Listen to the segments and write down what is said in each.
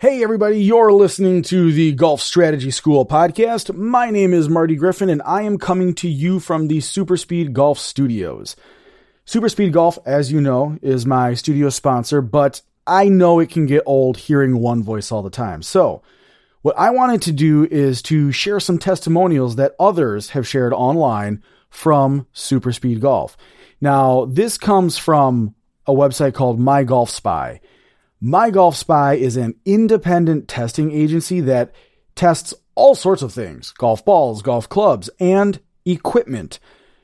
Hey everybody, you're listening to the Golf Strategy School podcast. My name is Marty Griffin and I am coming to you from the Super Speed Golf studios. Super Speed Golf, as you know, is my studio sponsor, but I know it can get old hearing one voice all the time. So what I wanted to do is to share some testimonials that others have shared online from Super Speed Golf. Now, this comes from a website called My Golf Spy. My Golf Spy is an independent testing agency that tests all sorts of things, golf balls, golf clubs, and equipment.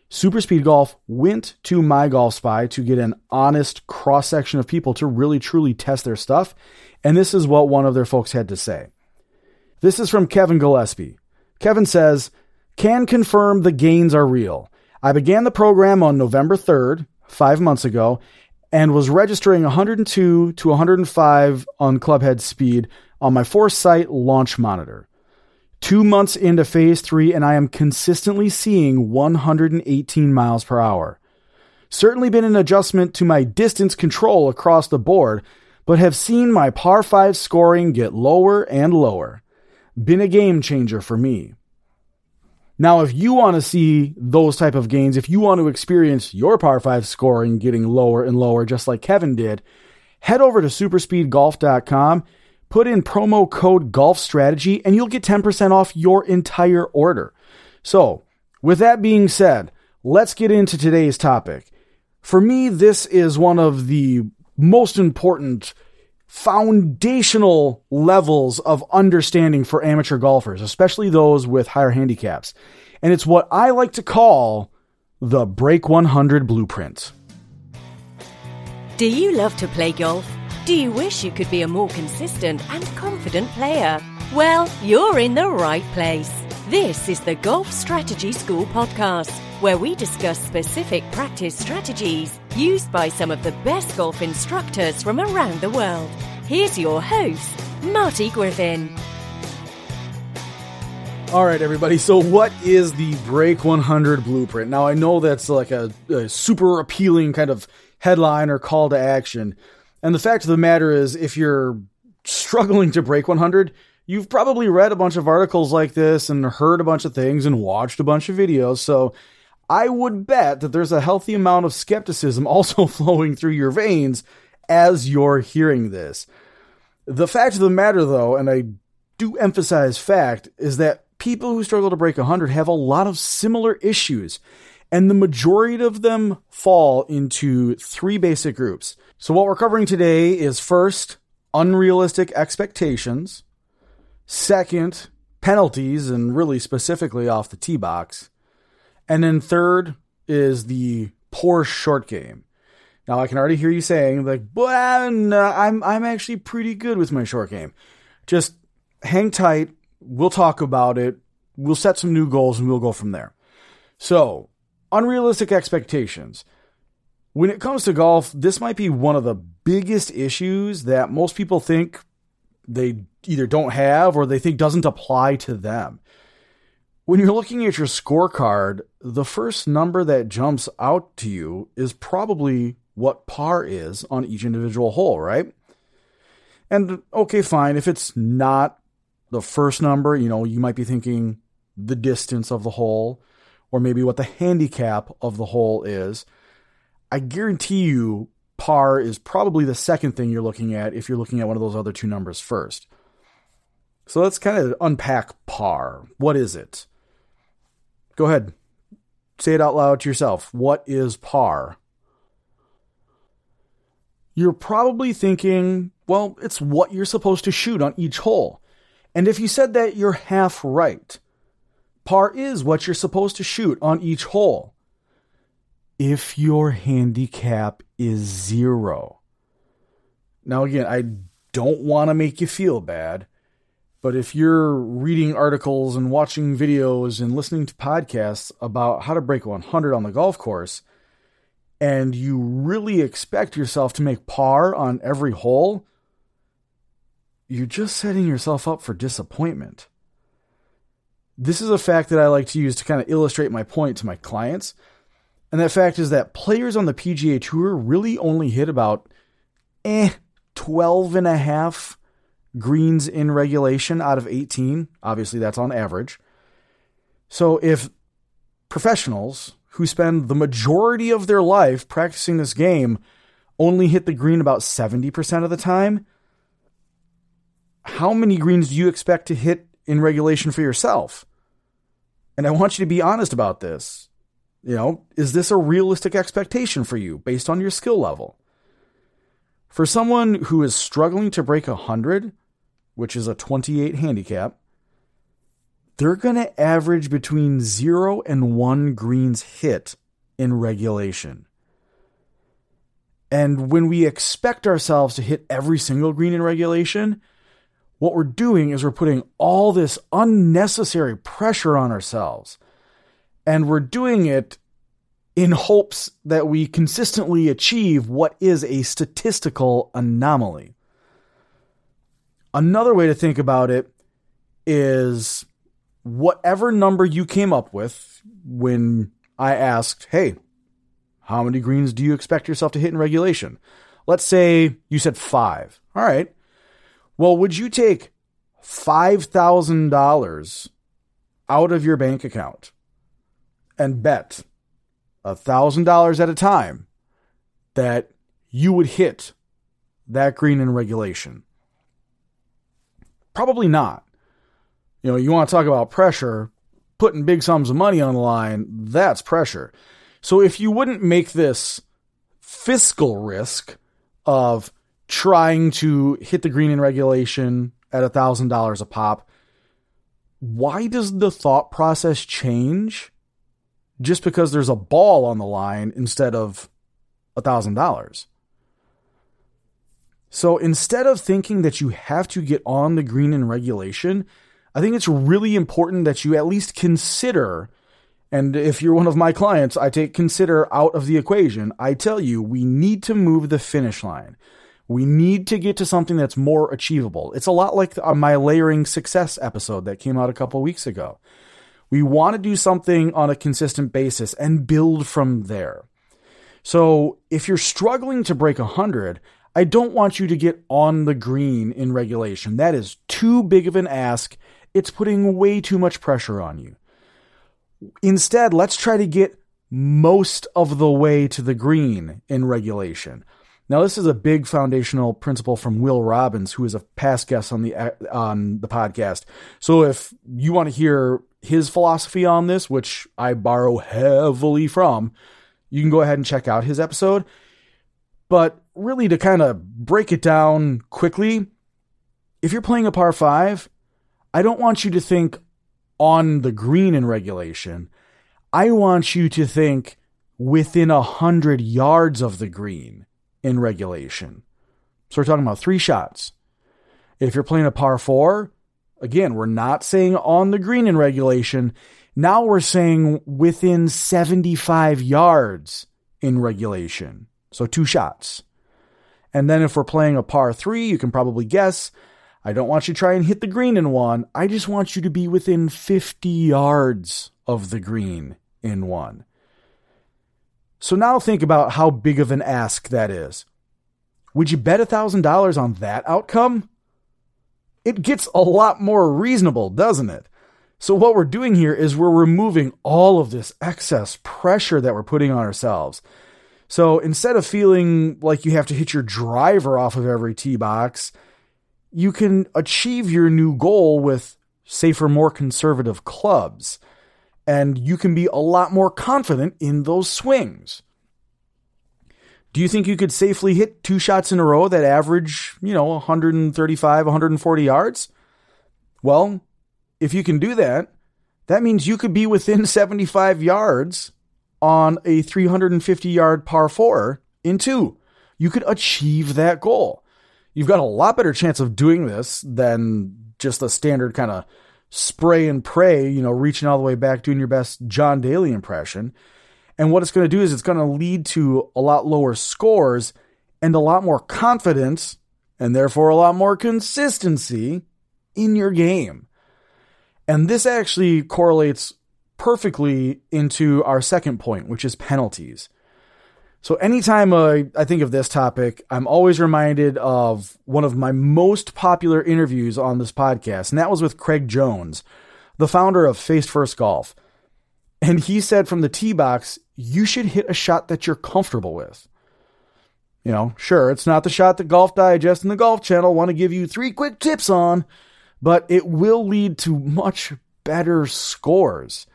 Super Speed Golf went to My Golf Spy to get an honest cross-section of people to really truly test their stuff, and this is what one of their folks had to say. This is from Kevin Gillespie. Kevin says, "Can confirm the gains are real. I began the program on November 3rd, 5 months ago, and was registering 102 to 105 on clubhead speed on my Foresight launch monitor. 2 months into phase 3 and I am consistently seeing 118 miles per hour. Certainly been an adjustment to my distance control across the board, but have seen my par 5 scoring get lower and lower. Been a game changer for me." Now, if you want to see those type of gains, if you want to experience your par 5 scoring getting lower and lower, just like Kevin did, head over to superspeedgolf.com, put in promo code Golf Strategy, and you'll get 10% off your entire order. So with that being said, let's get into today's topic. For me, this is one of the most important foundational levels of understanding for amateur golfers, especially those with higher handicaps. And it's what I like to call the Break 100 Blueprint. Do you love to play golf? Do you wish you could be a more consistent and confident player? Well, you're in the right place. This is the Golf Strategy School podcast, where we discuss specific practice strategies used by some of the best golf instructors from around the world. Here's your host, Marty Griffin. All right, everybody. So what is the Break 100 Blueprint? Now, I know that's like a super appealing kind of headline or call to action. And the fact of the matter is, if you're struggling to break 100, you've probably read a bunch of articles like this and heard a bunch of things and watched a bunch of videos. So I would bet that there's a healthy amount of skepticism also flowing through your veins as you're hearing this. The fact of the matter, though, and I do emphasize fact, is that people who struggle to break 100 have a lot of similar issues, and the majority of them fall into three basic groups. So what we're covering today is, first, unrealistic expectations; second, penalties, and really specifically off the tee box; and then third is the poor short game. Now, I can already hear you saying, like, well, no, I'm actually pretty good with my short game. Just hang tight. We'll talk about it. We'll set some new goals and we'll go from there. So, unrealistic expectations. When it comes to golf, this might be one of the biggest issues that most people think they either don't have or they think doesn't apply to them. When you're looking at your scorecard, the first number that jumps out to you is probably what par is on each individual hole, right? And okay, fine. If it's not the first number, you know, you might be thinking the distance of the hole or maybe what the handicap of the hole is. I guarantee you par is probably the second thing you're looking at if you're looking at one of those other two numbers first. So let's kind of unpack par. What is it? Go ahead. Say it out loud to yourself. What is par? You're probably thinking, well, it's what you're supposed to shoot on each hole. And if you said that, you're half right. Par is what you're supposed to shoot on each hole. If your handicap is 0. Now, again, I don't want to make you feel bad, but if you're reading articles and watching videos and listening to podcasts about how to break 100 on the golf course, and you really expect yourself to make par on every hole, you're just setting yourself up for disappointment. This is a fact that I like to use to kind of illustrate my point to my clients. And that fact is that players on the PGA Tour really only hit about 12 and a half greens in regulation out of 18. Obviously, that's on average. So if professionals who spend the majority of their life practicing this game only hit the green about 70% of the time, how many greens do you expect to hit in regulation for yourself? And I want you to be honest about this. You know, is this a realistic expectation for you based on your skill level? For someone who is struggling to break 100, which is a 28 handicap, they're going to average between 0 and 1 greens hit in regulation. And when we expect ourselves to hit every single green in regulation, what we're doing is we're putting all this unnecessary pressure on ourselves. And we're doing it in hopes that we consistently achieve what is a statistical anomaly. Another way to think about it is whatever number you came up with when I asked, hey, how many greens do you expect yourself to hit in regulation? Let's say you said 5. All right. Well, would you take $5,000 out of your bank account and bet $1,000 at a time that you would hit that green in regulation? Probably not. You know, you want to talk about pressure, putting big sums of money on the line, that's pressure. So if you wouldn't make this fiscal risk of trying to hit the green in regulation at $1,000 a pop, why does the thought process change just because there's a ball on the line instead of $1,000? So instead of thinking that you have to get on the green in regulation, I think it's really important that you at least consider, and if you're one of my clients, I take consider out of the equation. I tell you, we need to move the finish line. We need to get to something that's more achievable. It's a lot like my layering success episode that came out a couple weeks ago. We want to do something on a consistent basis and build from there. So if you're struggling to break 100, I don't want you to get on the green in regulation. That is too big of an ask. It's putting way too much pressure on you. Instead, let's try to get most of the way to the green in regulation. Now, this is a big foundational principle from Will Robbins, who is a past guest on the podcast. So if you want to hear his philosophy on this, which I borrow heavily from, you can go ahead and check out his episode. But really, to kind of break it down quickly, if you're playing a par 5, I don't want you to think on the green in regulation. I want you to think within 100 yards of the green in regulation. So we're talking about 3 shots. If you're playing a par 4, again, we're not saying on the green in regulation. Now we're saying within 75 yards in regulation. So 2 shots. And then if we're playing a par 3, you can probably guess, I don't want you to try and hit the green in 1. I just want you to be within 50 yards of the green in 1. So now think about how big of an ask that is. Would you bet $1,000 on that outcome? It gets a lot more reasonable, doesn't it? So what we're doing here is we're removing all of this excess pressure that we're putting on ourselves. So instead of feeling like you have to hit your driver off of every tee box, you can achieve your new goal with safer, more conservative clubs, and you can be a lot more confident in those swings. Do you think you could safely hit two shots in a row that average, 135, 140 yards? Well, if you can do that, that means you could be within 75 yards on a 350-yard par 4 in 2. You could achieve that goal. You've got a lot better chance of doing this than just a standard kind of spray and pray, reaching all the way back, doing your best John Daly impression. And what it's going to do is it's going to lead to a lot lower scores and a lot more confidence, and therefore a lot more consistency in your game. And this actually correlates perfectly into our second point, which is penalties. So anytime I think of this topic, I'm always reminded of one of my most popular interviews on this podcast, and that was with Craig Jones, the founder of Face First Golf. And he said from the tee box, you should hit a shot that you're comfortable with. Sure, it's not the shot that Golf Digest and the Golf Channel want to give you 3 quick tips on, but it will lead to much better scores.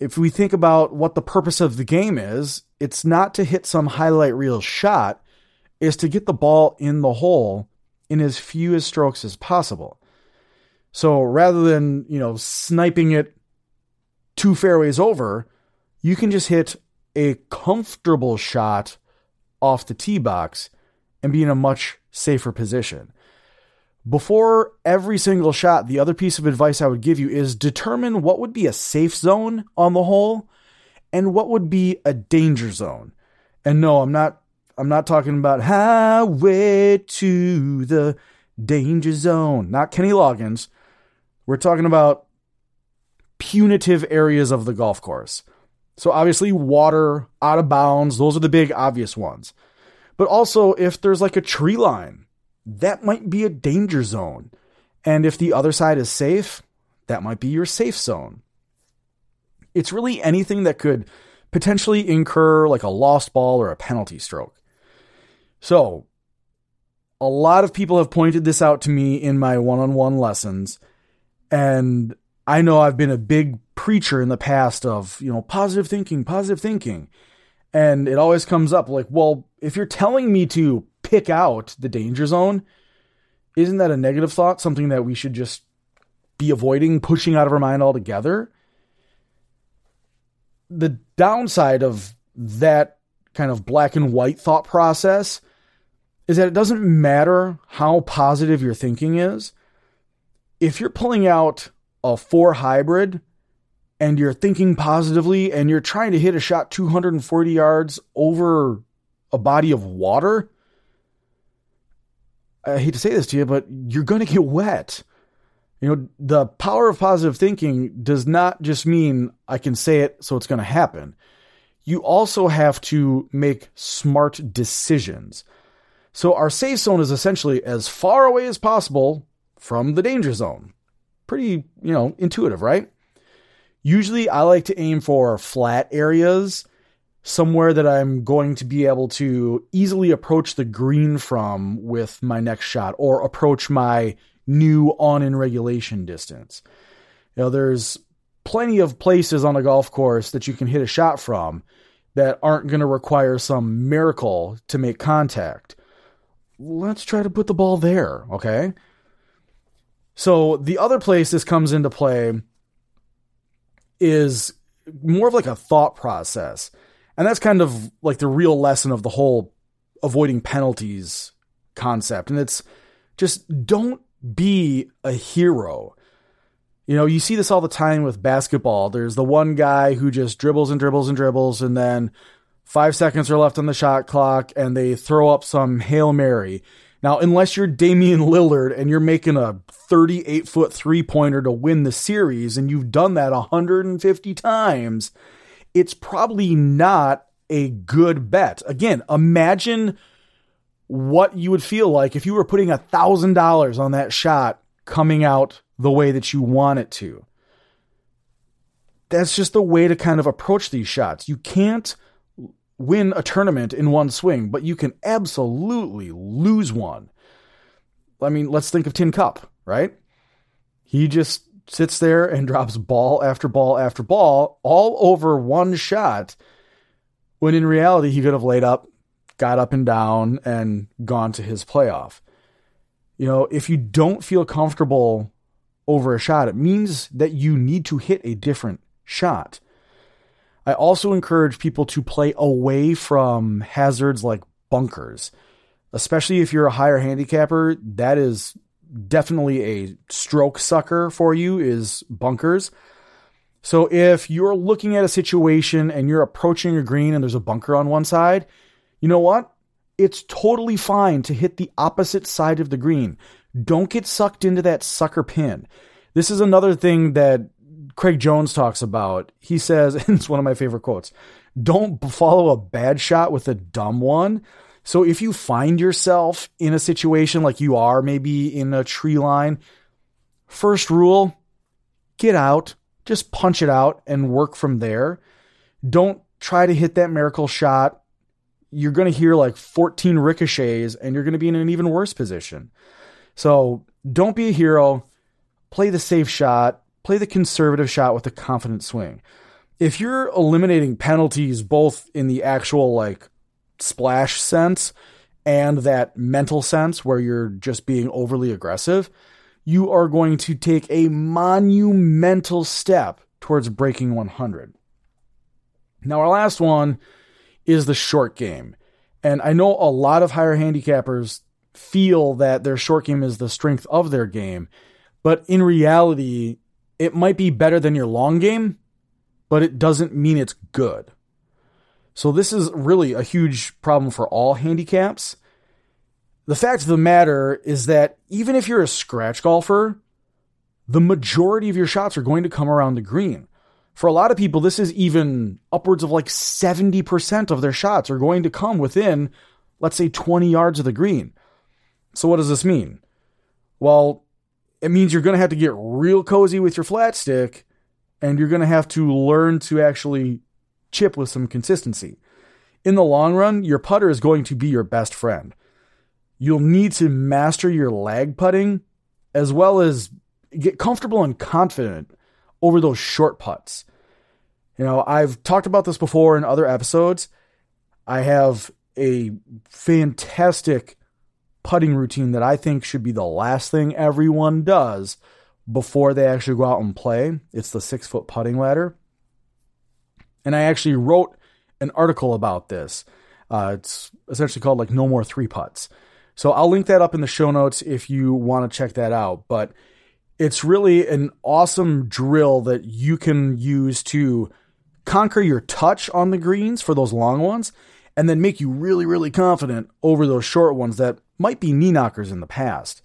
If we think about what the purpose of the game is, it's not to hit some highlight reel shot, it's to get the ball in the hole in as few strokes as possible. So rather than, sniping it 2 fairways over, you can just hit a comfortable shot off the tee box and be in a much safer position. Before every single shot, the other piece of advice I would give you is determine what would be a safe zone on the hole and what would be a danger zone. And no, I'm not talking about highway to the danger zone, not Kenny Loggins. We're talking about punitive areas of the golf course. So obviously water, out of bounds, those are the big obvious ones. But also if there's like a tree line, that might be a danger zone. And if the other side is safe, that might be your safe zone. It's really anything that could potentially incur like a lost ball or a penalty stroke. So a lot of people have pointed this out to me in my one-on-one lessons. And I know I've been a big preacher in the past of, positive thinking. And it always comes up like, well, if you're telling me to pick out the danger zone, isn't that a negative thought? Something that we should just be avoiding, pushing out of our mind altogether? The downside of that kind of black and white thought process is that it doesn't matter how positive your thinking is. If you're pulling out a 4 hybrid and you're thinking positively and you're trying to hit a shot 240 yards over a body of water, I hate to say this to you, but you're going to get wet. The power of positive thinking does not just mean I can say it, so it's going to happen. You also have to make smart decisions. So our safe zone is essentially as far away as possible from the danger zone. Pretty, intuitive, right? Usually I like to aim for flat areas, somewhere that I'm going to be able to easily approach the green from with my next shot or approach my new on in regulation distance. There's plenty of places on a golf course that you can hit a shot from that aren't going to require some miracle to make contact. Let's try to put the ball there, okay? So the other place this comes into play is more of like a thought process. And that's kind of like the real lesson of the whole avoiding penalties concept. And it's just don't be a hero. You see this all the time with basketball. There's the one guy who just dribbles, and then 5 seconds are left on the shot clock, and they throw up some Hail Mary. Now, unless you're Damian Lillard and you're making a 38-foot three-pointer to win the series, and you've done that 150 times, it's probably not a good bet. Again, imagine what you would feel like if you were putting $1,000 on that shot coming out the way that you want it to. That's just the way to kind of approach these shots. You can't win a tournament in one swing, but you can absolutely lose one. I mean, let's think of Tin Cup, right? He just sits there and drops ball after ball after ball all over one shot, when in reality he could have laid up, got up and down, and gone to his playoff. You know, if you don't feel comfortable over a shot, it means that you need to hit a different shot. I also encourage people to play away from hazards like bunkers, especially if you're a higher handicapper. That is definitely a stroke sucker for you, is bunkers. So if you're looking at a situation and you're approaching a green and there's a bunker on one side, you know what? It's totally fine to hit the opposite side of the green. Don't get sucked into that sucker pin. This is another thing that Craig Jones talks about. He says, and it's one of my favorite quotes, don't follow a bad shot with a dumb one. So if you find yourself in a situation like you are maybe in a tree line, first rule, get out, just punch it out and work from there. Don't try to hit that miracle shot. You're going to hear like 14 ricochets and you're going to be in an even worse position. So don't be a hero. Play the safe shot. Play the conservative shot with a confident swing. If you're eliminating penalties, both in the actual like splash sense and that mental sense where you're just being overly aggressive, you are going to take a monumental step towards breaking 100. Now, our last one is the short game. And I know a lot of higher handicappers feel that their short game is the strength of their game, but in reality, it might be better than your long game, but it doesn't mean it's good. So this is really a huge problem for all handicaps. The fact of the matter is that even if you're a scratch golfer, the majority of your shots are going to come around the green. For a lot of people, this is even upwards of like 70% of their shots are going to come within, let's say, 20 yards of the green. So what does this mean? Well, it means you're going to have to get real cozy with your flat stick, and you're going to have to learn to actually chip with some consistency. In the long run, your putter is going to be your best friend. You'll need to master your lag putting, as well as get comfortable and confident over those short putts. You know, I've talked about this before in other episodes. I have a fantastic putting routine that I think should be the last thing everyone does before they actually go out and play. It's the 6-foot putting ladder. And I actually wrote an article about this. It's essentially called like No More 3-Putts. So I'll link that up in the show notes if you want to check that out. But it's really an awesome drill that you can use to conquer your touch on the greens for those long ones, and then make you really, really confident over those short ones that might be knee knockers in the past.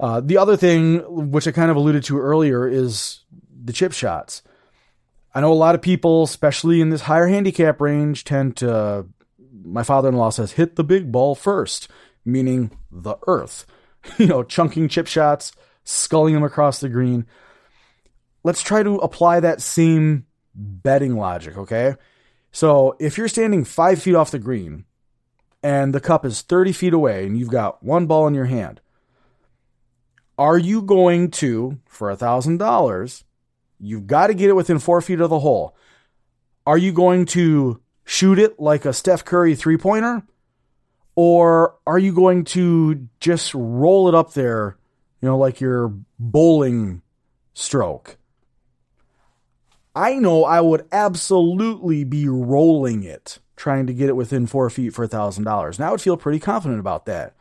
The other thing, which I kind of alluded to earlier, is the chip shots. I know a lot of people, especially in this higher handicap range, tend to, my father-in-law says, hit the big ball first, meaning the earth, you know, chunking chip shots, sculling them across the green. Let's try to apply that same betting logic, okay? So if you're standing 5 feet off the green and the cup is 30 feet away and you've got one ball in your hand, are you going to, for $1,000, you've got to get it within 4 feet of the hole. Are you going to shoot it like a Steph Curry three-pointer? Or are you going to just roll it up there, you know, like your bowling stroke? I know I would absolutely be rolling it, trying to get it within 4 feet for $1,000. And I would feel pretty confident about that.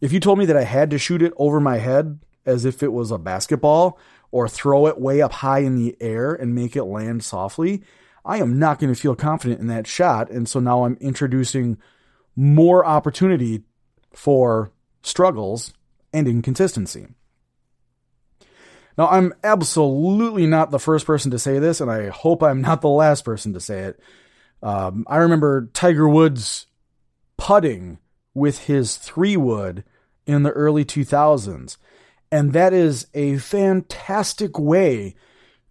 If you told me that I had to shoot it over my head as if it was a basketball, or throw it way up high in the air and make it land softly, I am not going to feel confident in that shot. And so now I'm introducing more opportunity for struggles and inconsistency. Now, I'm absolutely not the first person to say this, and I hope I'm not the last person to say it. I remember Tiger Woods putting with his 3-wood in the early 2000s, and that is a fantastic way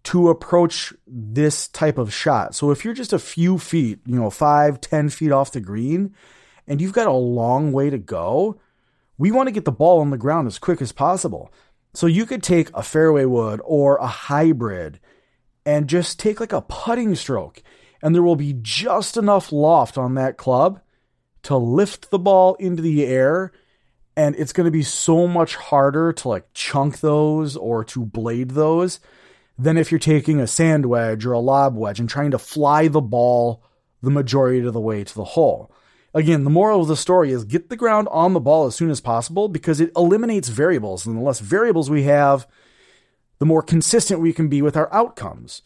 to approach this type of shot. So if you're just a few feet, you know, 5, 10 feet off the green, and you've got a long way to go, We want to get the ball on the ground as quick as possible. So you could take a fairway wood or a hybrid and just take like a putting stroke, and there will be just enough loft on that club to lift the ball into the air, and it's going to be so much harder to like chunk those or to blade those than if you're taking a sand wedge or a lob wedge and trying to fly the ball the majority of the way to the hole. Again, the moral of the story is get the ground on the ball as soon as possible because it eliminates variables. And the less variables we have, the more consistent we can be with our outcomes.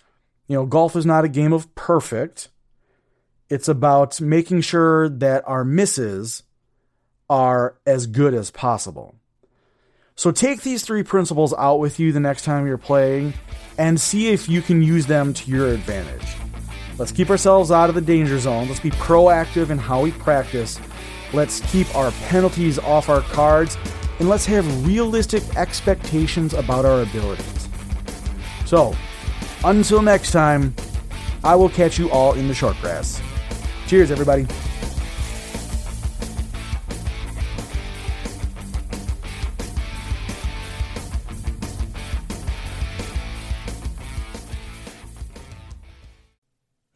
You know, golf is not a game of perfect. It's about making sure that our misses are as good as possible. So take these three principles out with you the next time you're playing and see if you can use them to your advantage. Let's keep ourselves out of the danger zone. Let's be proactive in how we practice. Let's keep our penalties off our cards. And let's have realistic expectations about our abilities. So, until next time, I will catch you all in the short grass. Cheers, everybody.